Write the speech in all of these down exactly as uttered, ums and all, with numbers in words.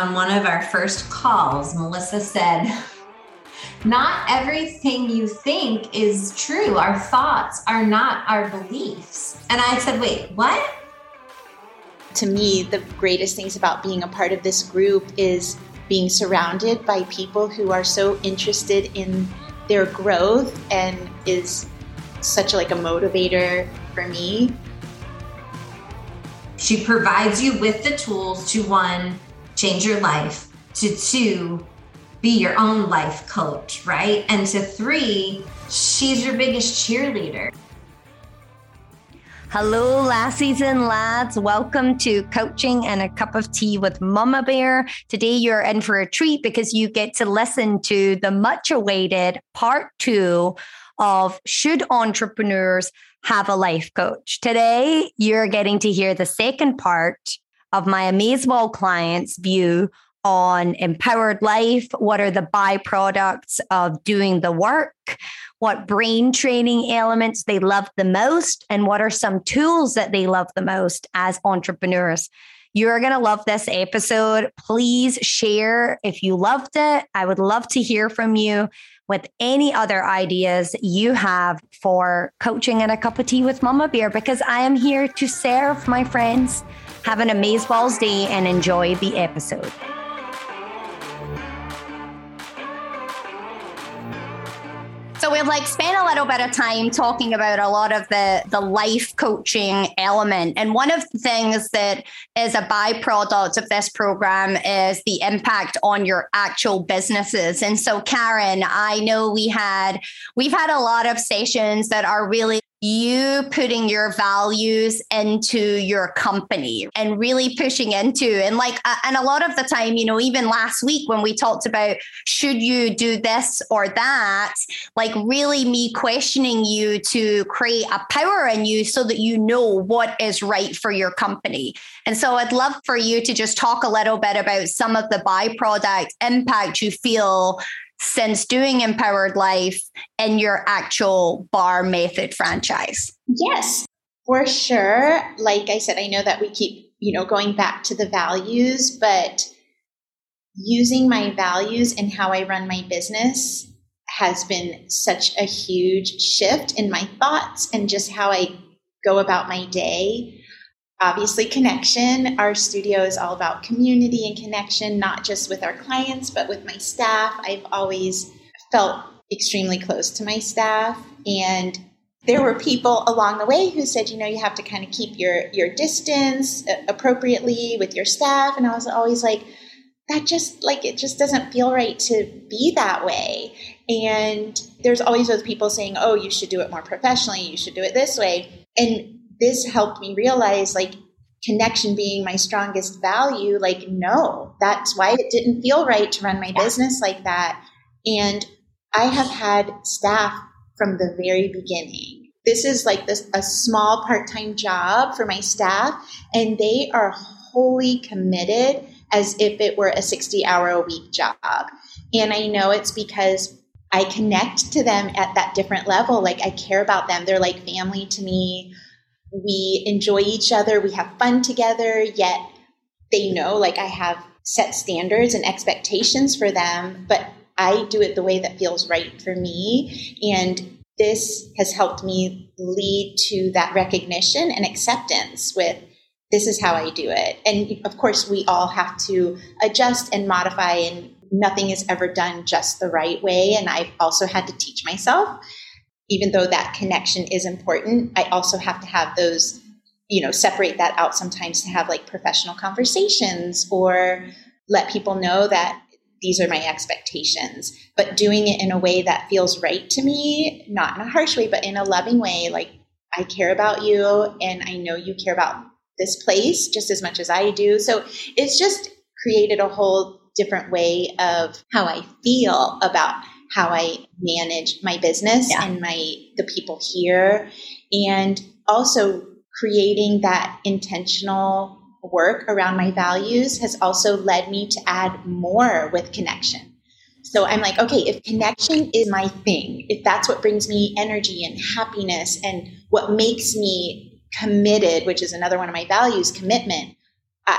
on one of our first calls, Melissa said, not everything you think is true. Our thoughts are not our beliefs. And I said, wait, what? To me, the greatest things about being a part of this group is being surrounded by people who are so interested in their growth, and is such like a motivator for me. She provides you with the tools to, one, change your life, to two, be your own life coach, right? And to three, she's your biggest cheerleader. Hello, lassies and lads. Welcome to Coaching and a Cup of Tea with Mummabear. Today, you're in for a treat because you get to listen to the much-awaited part two of Should Entrepreneurs Have a Life Coach? Today, you're getting to hear the second part of my Amazewell client's view on empowered life. What are the byproducts of doing the work? What brain training elements they love the most, and what are some tools that they love the most as entrepreneurs. You're going to love this episode. Please share if you loved it. I would love to hear from you with any other ideas you have for Coaching and a Cup of Tea with Mummabear, because I am here to serve, my friends. Have an Amazeballs day and enjoy the episode. So we've like spent a little bit of time talking about a lot of the, the life coaching element. And one of the things that is a byproduct of this program is the impact on your actual businesses. And so, Karen, I know we had, we've had a lot of sessions that are really you putting your values into your company and really pushing into, and like, and a lot of the time, you know, even last week when we talked about, should you do this or that, like really me questioning you to create a power in you so that you know what is right for your company. And so I'd love for you to just talk a little bit about some of the byproduct impact you feel since doing Empowered Life and your actual Bar Method franchise. Yes, for sure. Like I said, I know that we keep, you know, going back to the values, but using my values and how I run my business has been such a huge shift in my thoughts and just how I go about my day. Obviously, connection. Our studio is all about community and connection, not just with our clients, but with my staff. I've always felt extremely close to my staff. And there were people along the way who said, you know, you have to kind of keep your, your distance appropriately with your staff. And I was always like, that just like, it just doesn't feel right to be that way. And there's always those people saying, oh, you should do it more professionally. You should do it this way. And this helped me realize, like, connection being my strongest value, like, no, that's why it didn't feel right to run my business like that. And I have had staff from the very beginning. This is like this, a small part-time job for my staff, and they are wholly committed as if it were a sixty-hour-a-week job. And I know it's because I connect to them at that different level. Like, I care about them. They're like family to me. We enjoy each other, we have fun together, yet they know like I have set standards and expectations for them, but I do it the way that feels right for me. And this has helped me lead to that recognition and acceptance with, this is how I do it. And of course, we all have to adjust and modify, and nothing is ever done just the right way. And I've also had to teach myself. Even though that connection is important, I also have to have those, you know, separate that out sometimes to have like professional conversations or let people know that these are my expectations, but doing it in a way that feels right to me, not in a harsh way, but in a loving way. Like, I care about you and I know you care about this place just as much as I do. So it's just created a whole different way of how I feel about how I manage my business yeah. and my the people here, and also creating that intentional work around my values has also led me to add more with connection. So I'm like, okay, if connection is my thing, if that's what brings me energy and happiness and what makes me committed, which is another one of my values, commitment,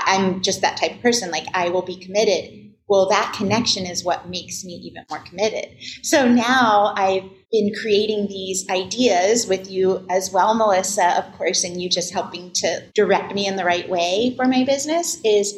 I'm just that type of person. Like, I will be committed. Well, that connection is what makes me even more committed. So now I've been creating these ideas with you as well, Melissa, of course, and you just helping to direct me in the right way for my business, is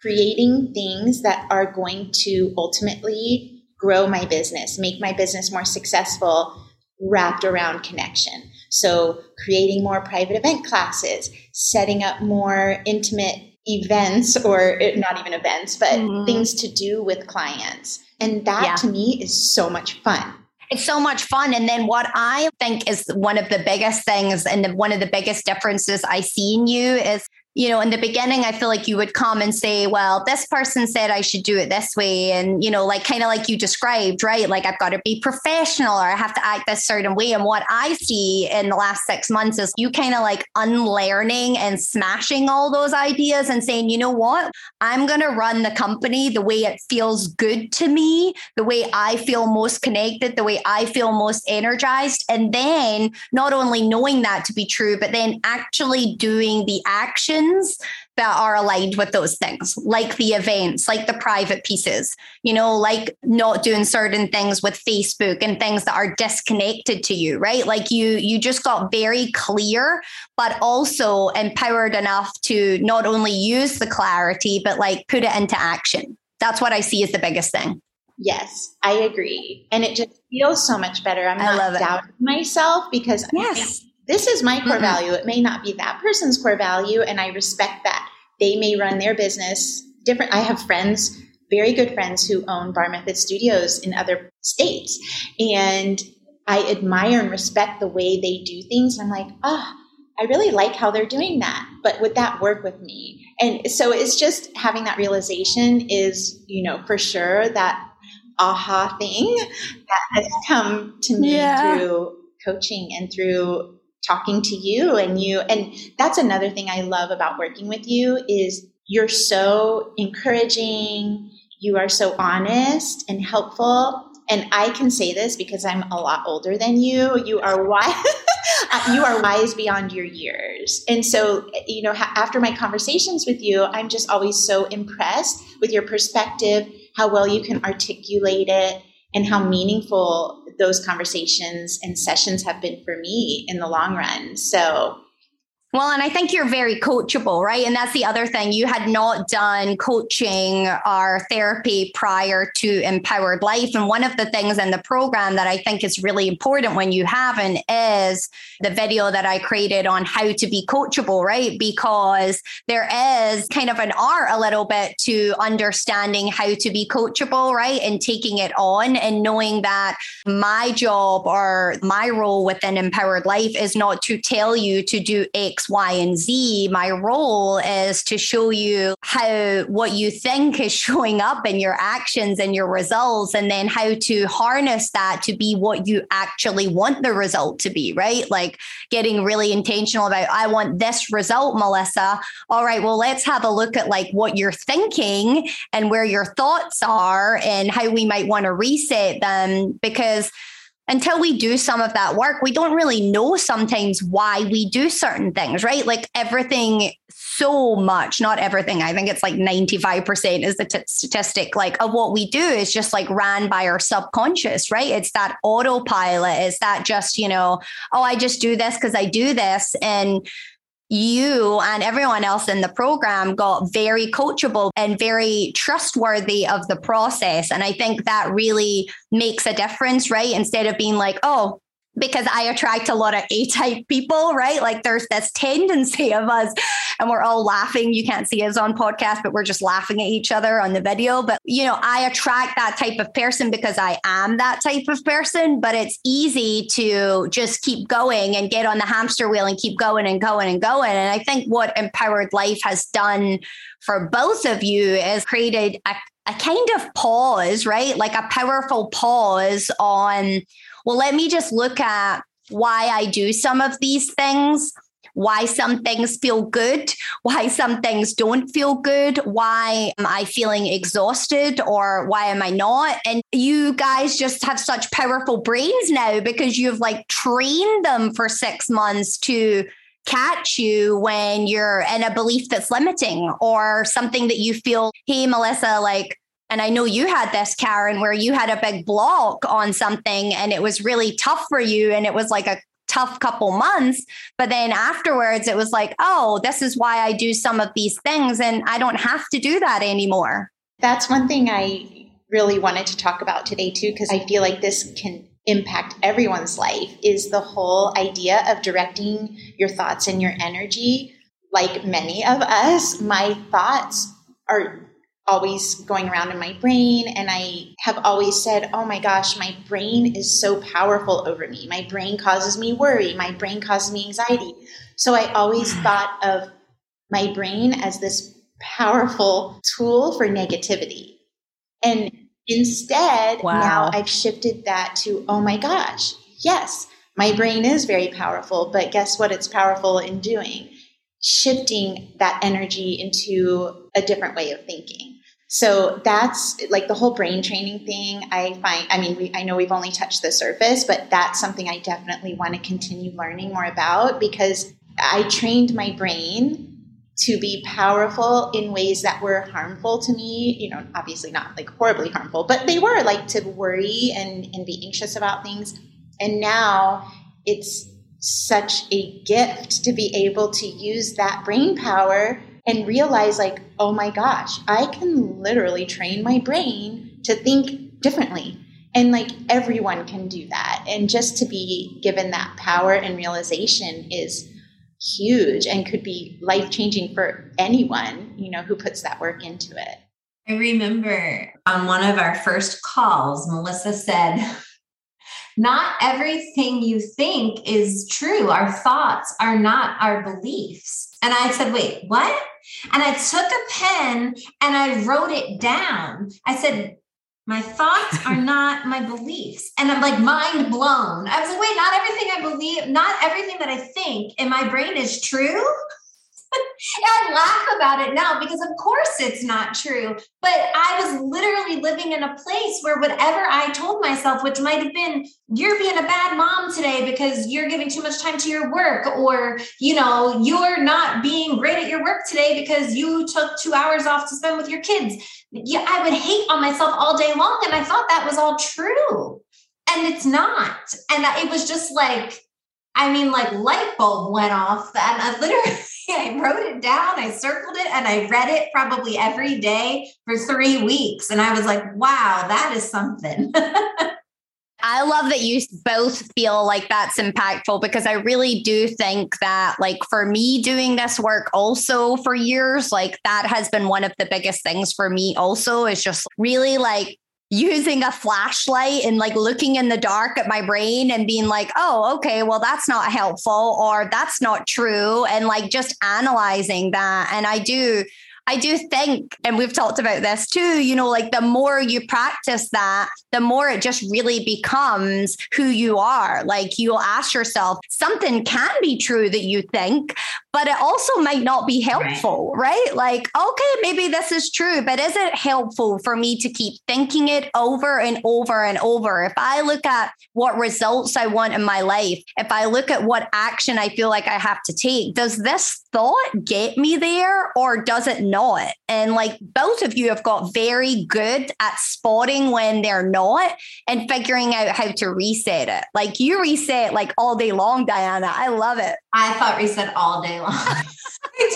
creating things that are going to ultimately grow my business, make my business more successful, wrapped around connection. So creating more private event classes, setting up more intimate events, or not even events, but mm-hmm. things to do with clients. And that yeah. to me is so much fun. It's so much fun. And then what I think is one of the biggest things, and one of the biggest differences I see in you is, you know, in the beginning, I feel like you would come and say, well, this person said I should do it this way. And, you know, like kind of like you described, right? Like, I've got to be professional, or I have to act this certain way. And what I see in the last six months is you kind of like unlearning and smashing all those ideas and saying, you know what, I'm going to run the company the way it feels good to me, the way I feel most connected, the way I feel most energized. And then not only knowing that to be true, but then actually doing the action that are aligned with those things, like the events, like the private pieces, you know, like not doing certain things with Facebook and things that are disconnected to you, right? Like you, you just got very clear, but also empowered enough to not only use the clarity, but like put it into action. That's what I see as the biggest thing. Yes, I agree. And it just feels so much better. I'm I not doubting myself because yes. I This is my core mm-hmm. value. It may not be that person's core value, and I respect that. They may run their business different. I have friends, very good friends, who own Bar Method studios in other states, and I admire and respect the way they do things. And I'm like, ah, oh, I really like how they're doing that, but would that work with me? And so it's just having that realization is, you know, for sure that aha thing that has come to me yeah. through coaching and through talking to you and you. And that's another thing I love about working with you is you're so encouraging. You are so honest and helpful. And I can say this because I'm a lot older than you. You are wise. You are wise beyond your years. And so, you know, after my conversations with you, I'm just always so impressed with your perspective, how well you can articulate it, and how meaningful those conversations and sessions have been for me in the long run. So, well, and I think you're very coachable, right? And that's the other thing. You had not done coaching or therapy prior to Empowered Life. And one of the things in the program that I think is really important when you haven't is the video that I created on how to be coachable, right? Because there is kind of an art a little bit to understanding how to be coachable, right? And taking it on and knowing that my job or my role within Empowered Life is not to tell you to do X, Y, and Z. My role is to show you how what you think is showing up in your actions and your results, and then how to harness that to be what you actually want the result to be, right? Like getting really intentional about, I want this result, Melissa. All right, well, let's have a look at like what you're thinking and where your thoughts are and how we might want to reset them, because until we do some of that work, we don't really know sometimes why we do certain things, right? Like everything, so much, not everything. I think it's like ninety-five percent is the t- statistic like of what we do is just like ran by our subconscious, right? It's that autopilot. It's that just, you know, oh, I just do this because I do this. And you and everyone else in the program got very coachable and very trustworthy of the process. And I think that really makes a difference, right? Instead of being like, oh, because I attract a lot of A-type people, right? Like there's this tendency of us, and we're all laughing. You can't see us on podcast, but we're just laughing at each other on the video. But, you know, I attract that type of person because I am that type of person, but it's easy to just keep going and get on the hamster wheel and keep going and going and going. And I think what Empowered Life has done for both of you is created a, a kind of pause, right? Like a powerful pause on, well, let me just look at why I do some of these things, why some things feel good, why some things don't feel good, why am I feeling exhausted, or why am I not? And you guys just have such powerful brains now because you've like trained them for six months to catch you when you're in a belief that's limiting or something that you feel, hey, Melissa, like, and I know you had this, Karen, where you had a big block on something and it was really tough for you. And it was like a tough couple months. But then afterwards, it was like, oh, this is why I do some of these things. And I don't have to do that anymore. That's one thing I really wanted to talk about today, too, because I feel like this can impact everyone's life, is the whole idea of directing your thoughts and your energy. Like many of us, my thoughts are always going around in my brain. And I have always said, oh my gosh, my brain is so powerful over me. My brain causes me worry. My brain causes me anxiety. So I always thought of my brain as this powerful tool for negativity. And instead, wow. Now I've shifted that to, oh my gosh, yes, my brain is very powerful, but guess what it's powerful in doing? Shifting that energy into a different way of thinking. So that's like the whole brain training thing. I find, I mean, we, I know we've only touched the surface, but that's something I definitely want to continue learning more about, because I trained my brain to be powerful in ways that were harmful to me, you know, obviously not like horribly harmful, but they were like to worry and, and be anxious about things. And now it's such a gift to be able to use that brain power and realize like, oh my gosh, I can literally train my brain to think differently. And like everyone can do that. And just to be given that power and realization is huge and could be life-changing for anyone, you know, who puts that work into it. I remember on one of our first calls, Melissa said, not everything you think is true. Our thoughts are not our beliefs. And I said, wait, what? And I took a pen and I wrote it down. I said, my thoughts are not my beliefs. And I'm like mind blown. I was like, wait, not everything I believe, not everything that I think in my brain is true. And I laugh about it now because of course it's not true. But I was literally living in a place where whatever I told myself, which might've been, you're being a bad mom today because you're giving too much time to your work, or, you know, you're not being great at your work today because you took two hours off to spend with your kids. Yeah, I would hate on myself all day long. And I thought that was all true. And it's not. And it was just like, I mean, like light bulb went off, and I literally, I wrote it down, I circled it, and I read it probably every day for three weeks. And I was like, wow, that is something. I love that you both feel like that's impactful, because I really do think that, like, for me doing this work also for years, like that has been one of the biggest things for me also, is just really like using a flashlight and like looking in the dark at my brain and being like, oh, okay, well, that's not helpful, or that's not true. And like just analyzing that. And I do, I do think, and we've talked about this too, you know, like the more you practice that, the more it just really becomes who you are. Like you'll ask yourself, something can be true that you think, but it also might not be helpful, right? Like, okay, maybe this is true, but is it helpful for me to keep thinking it over and over and over? If I look at what results I want in my life, if I look at what action I feel like I have to take, does this thought get me there or does it not? And like both of you have got very good at spotting when they're not and figuring out how to reset it. Like you reset like all day long, Diana. I love it. I thought reset all day long. I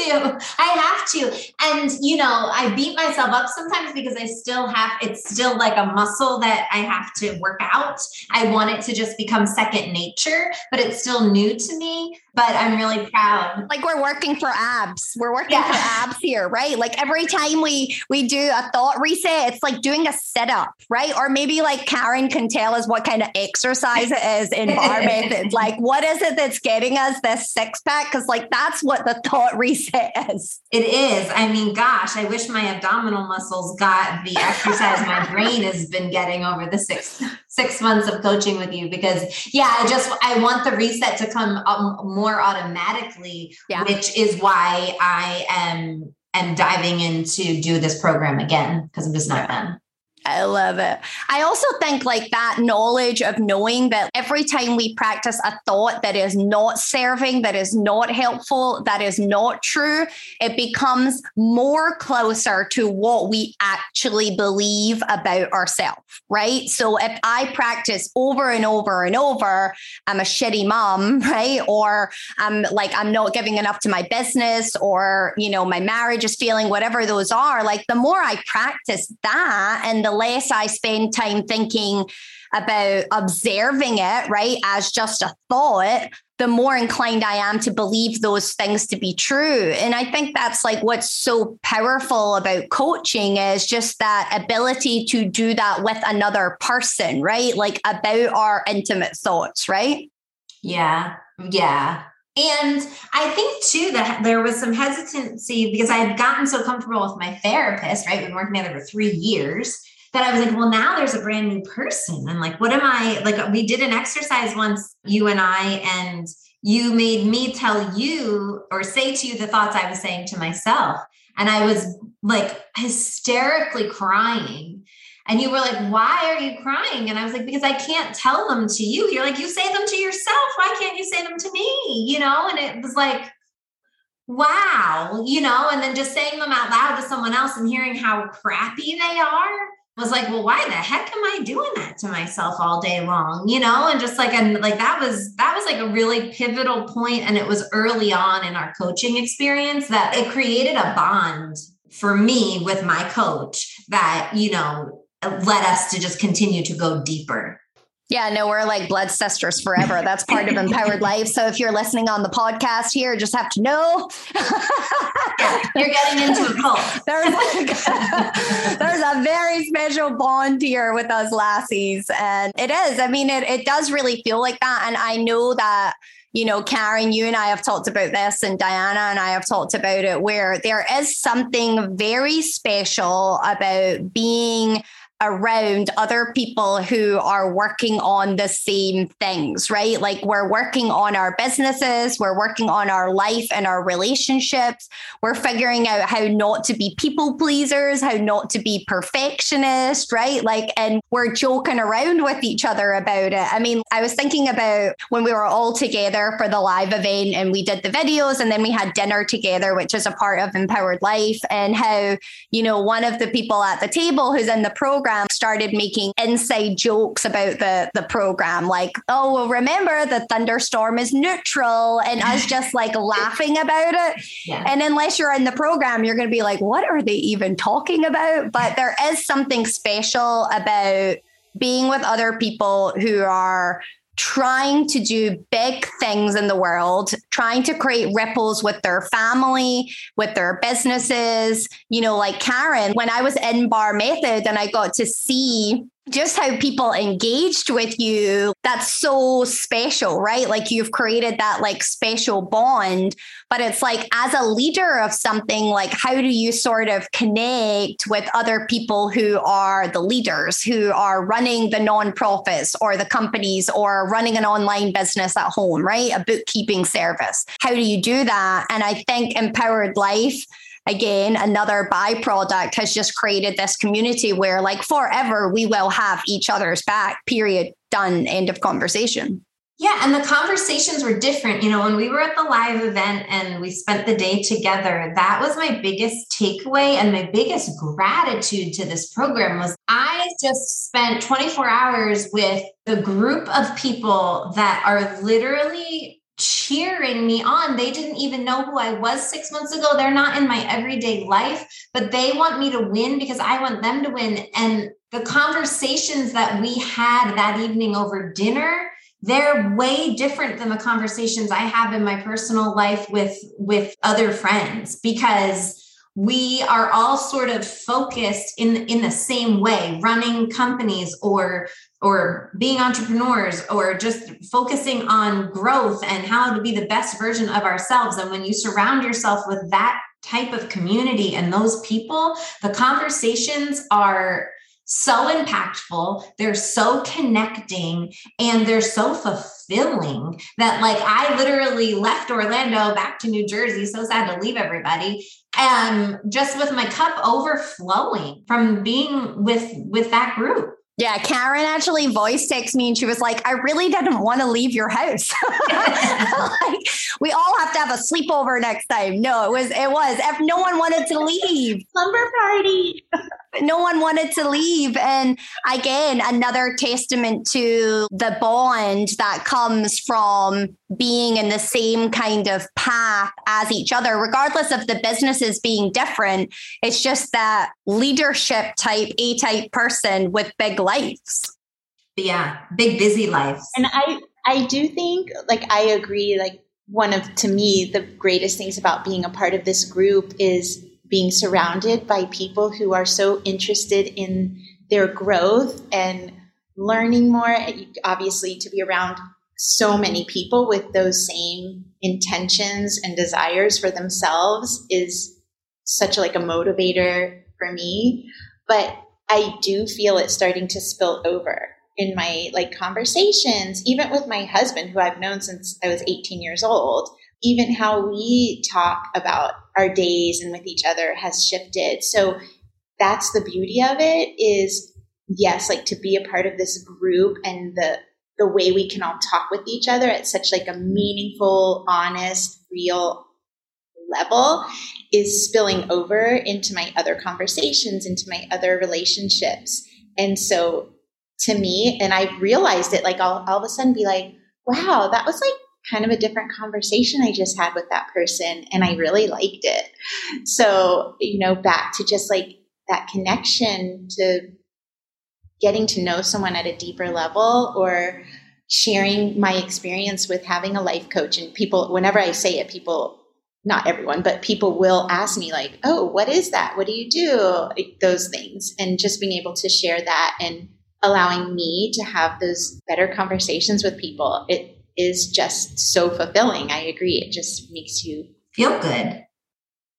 do. I have to. And, you know, I beat myself up sometimes because I still have, it's still like a muscle that I have to work out. I want it to just become second nature, but it's still new to me. But I'm really proud. Like we're working for abs. We're working yeah. for abs here, right? Like every time we we do a thought reset, it's like doing a sit-up, right? Or maybe like Karen can tell us what kind of exercise it is in Bar Method. Like what is it that's getting us this six-pack? Because like that's what the thought reset is. It is. I mean, gosh, I wish my abdominal muscles got the exercise my brain has been getting over the six six months of coaching with you. Because yeah, I just, I want the reset to come up more more automatically, yeah. which is why I am, am diving in to do this program again, because I'm just not done. I love it. I also think like that knowledge of knowing that every time we practice a thought that is not serving, that is not helpful, that is not true, it becomes more closer to what we actually believe about ourselves, right? So if I practice over and over and over, I'm a shitty mom, right? Or I'm like, I'm not giving enough to my business, or, you know, my marriage is failing, whatever those are, like the more I practice that and the less I spend time thinking about observing it, right, as just a thought, the more inclined I am to believe those things to be true. And I think that's like what's so powerful about coaching is just that ability to do that with another person, right? Like about our intimate thoughts, right? Yeah. Yeah. And I think too, that there was some hesitancy because I had gotten so comfortable with my therapist, right? We've been working together for three years that I was like, well, now there's a brand new person. And like, what am I, like, we did an exercise once, you and I, and you made me tell you or say to you the thoughts I was saying to myself. And I was like hysterically crying. And you were like, why are you crying? And I was like, because I can't tell them to you. You're like, you say them to yourself. Why can't you say them to me? You know? And it was like, wow, you know, and then just saying them out loud to someone else and hearing how crappy they are was like, well, why the heck am I doing that to myself all day long? You know? And just like, and like, that was, that was like a really pivotal point. And it was early on in our coaching experience that it created a bond for me with my coach that, you know, led us to just continue to go deeper. Yeah, no, we're like blood sisters forever. That's part of Empowered Life. So if you're listening on the podcast here, just have to know. Yeah, you're getting into a cult. There's, like a, there's a very special bond here with us lassies. And it is, I mean, it, it does really feel like that. And I know that, you know, Karen, you and I have talked about this, and Diana and I have talked about it, where there is something very special about being around other people who are working on the same things, right? Like we're working on our businesses, we're working on our life and our relationships. We're figuring out how not to be people pleasers, how not to be perfectionists, right? Like, and we're joking around with each other about it. I mean, I was thinking about when we were all together for the live event and we did the videos and then we had dinner together, which is a part of Empowered Life, and how, you know, one of the people at the table who's in the program started making inside jokes about the, the program. Like, oh, well, remember the thunderstorm is neutral. And I was just like laughing about it. Yeah. And unless you're in the program, you're going to be like, what are they even talking about? But there is something special about being with other people who are trying to do big things in the world, trying to create ripples with their family, with their businesses. You know, like Karen, when I was in Bar Method and I got to see just how people engaged with you, that's so special, right? Like you've created that like special bond, but it's like as a leader of something, like how do you sort of connect with other people who are the leaders, who are running the nonprofits or the companies or running an online business at home, right? A bookkeeping service. How do you do that? And I think Empowered Life, again, another byproduct, has just created this community where like forever we will have each other's back, period, done, end of conversation. Yeah. And the conversations were different. You know, when we were at the live event and we spent the day together, that was my biggest takeaway. And my biggest gratitude to this program was I just spent twenty-four hours with the group of people that are literally cheering me on. They didn't even know who I was six months ago. They're not in my everyday life, but they want me to win because I want them to win. And the conversations that we had that evening over dinner, they're way different than the conversations I have in my personal life with, with other friends, because we are all sort of focused in, in the same way, running companies or or being entrepreneurs or just focusing on growth and how to be the best version of ourselves. And when you surround yourself with that type of community and those people, the conversations are so impactful, they're so connecting, and they're so fulfilling that, like, I literally left Orlando back to New Jersey, so sad to leave everybody, um, just with my cup overflowing from being with, with that group. Yeah, Karen actually voice texted me and she was like, I really didn't want to leave your house. Like, we all have to have a sleepover next time. No, it was, it was, no one wanted to leave. Slumber party. No one wanted to leave. And again, another testament to the bond that comes from being in the same kind of path as each other, regardless of the businesses being different. It's just that leadership type, A type person with big lives. Yeah. Big, busy lives. And I, I do think, like, I agree, like, one of, to me, the greatest things about being a part of this group is being surrounded by people who are so interested in their growth and learning more. And obviously, to be around so many people with those same intentions and desires for themselves is such like a motivator for me. But I do feel it starting to spill over in my, like, conversations, even with my husband, who I've known since I was eighteen years old. Even how we talk about our days and with each other has shifted. So that's the beauty of it is, yes, like, to be a part of this group and the the way we can all talk with each other at such like a meaningful, honest, real level is spilling over into my other conversations, into my other relationships. And so to me, and I realized it, like, I'll all of a sudden be like, wow, that was like kind of a different conversation I just had with that person. And I really liked it. So, you know, back to just like that connection to getting to know someone at a deeper level, or sharing my experience with having a life coach. And people, whenever I say it, people, not everyone, but people will ask me like, oh, what is that? What do you do? Those things. And just being able to share that and allowing me to have those better conversations with people. It is just so fulfilling. I agree. It just makes you feel good.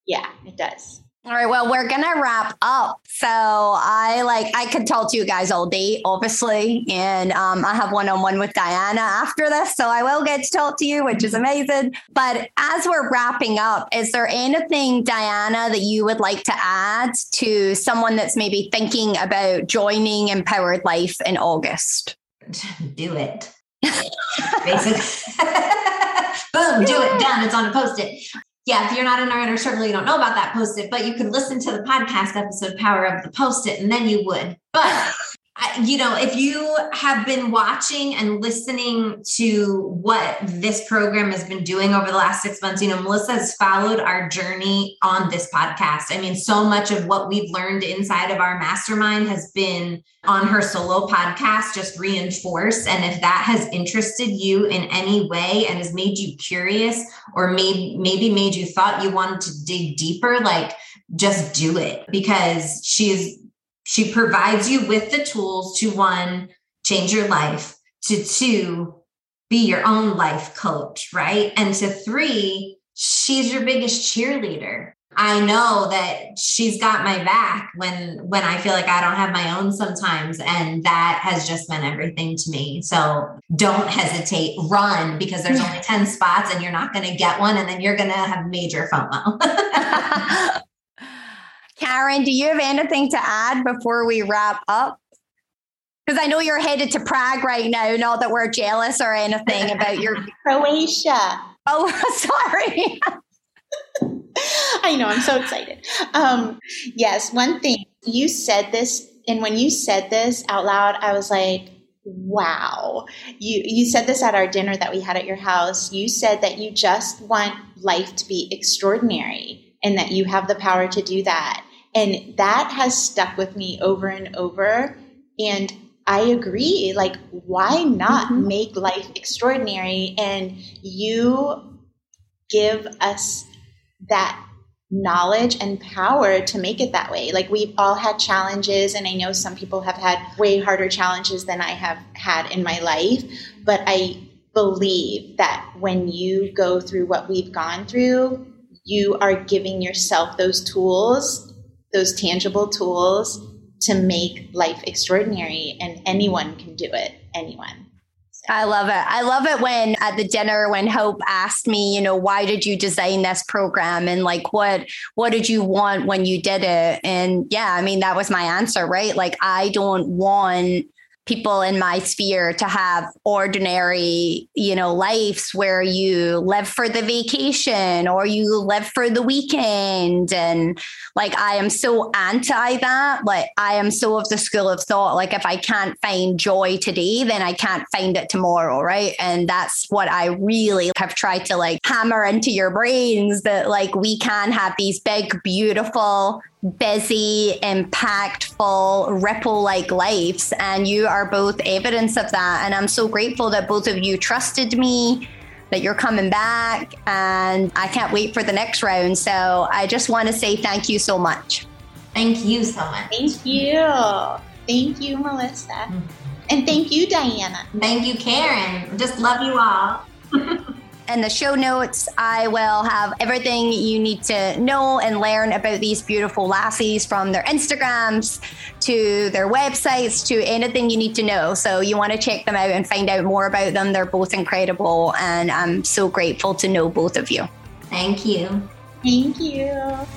Yeah, it does. All right. Well, we're going to wrap up. So I like, I could talk to you guys all day, obviously. And um, I have one-on-one with Diana after this. So I will get to talk to you, which is amazing. But as we're wrapping up, is there anything, Diana, that you would like to add to someone that's maybe thinking about joining Empowered Life in August? Do it. Basically. Boom, do it, done. It's on a post-it. Yeah, if you're not in our inner circle, you don't know about that post-it, but you could listen to the podcast episode, Power of the Post-it, and then you would. But, you know, if you have been watching and listening to what this program has been doing over the last six months, you know, Melissa has followed our journey on this podcast. I mean, so much of what we've learned inside of our mastermind has been on her solo podcast, just reinforced. And if that has interested you in any way and has made you curious, or maybe, maybe made you thought you wanted to dig deeper, like, just do it, because she's, she provides you with the tools to, one, change your life, to two, be your own life coach, right? And to three, she's your biggest cheerleader. I know that she's got my back when, when I feel like I don't have my own sometimes. And that has just been everything to me. So don't hesitate, run, because there's only ten spots and you're not going to get one. And then you're going to have major FOMO. Karen, do you have anything to add before we wrap up? Because I know you're headed to Prague right now. Not that we're jealous or anything about your Croatia. Oh, sorry. I know. I'm so excited. Um, yes. One thing you said this, and when you said this out loud, I was like, wow, you, you said this at our dinner that we had at your house. You said that you just want life to be extraordinary and that you have the power to do that. And that has stuck with me over and over. And I agree. Like, why not mm-hmm. make life extraordinary? And you give us that knowledge and power to make it that way. Like, we've all had challenges, and I know some people have had way harder challenges than I have had in my life, but I believe that when you go through what we've gone through, you are giving yourself those tools, those tangible tools to make life extraordinary, and anyone can do it. Anyone. I love it. I love it when at the dinner, when Hope asked me, you know, why did you design this program? And like, what, what did you want when you did it? And yeah, I mean, that was my answer, right? Like, I don't want people in my sphere to have ordinary, you know, lives where you live for the vacation or you live for the weekend. And like, I am so anti that. Like, I am so of the school of thought, like, if I can't find joy today, then I can't find it tomorrow. Right. And that's what I really have tried to like hammer into your brains, that like, we can have these big, beautiful, busy, impactful, ripple-like lives. And you are both evidence of that. And I'm so grateful that both of you trusted me, that you're coming back, and I can't wait for the next round. So I just want to say thank you so much. Thank you so much. Thank you. Thank you, Melissa. Mm-hmm. And thank you, Diana. Thank you, Karen. Just love you all. In the show notes, I will have everything you need to know and learn about these beautiful lassies, from their Instagrams to their websites to anything you need to know. So you want to check them out and find out more about them. They're both incredible, and I'm so grateful to know both of you. Thank you. Thank you.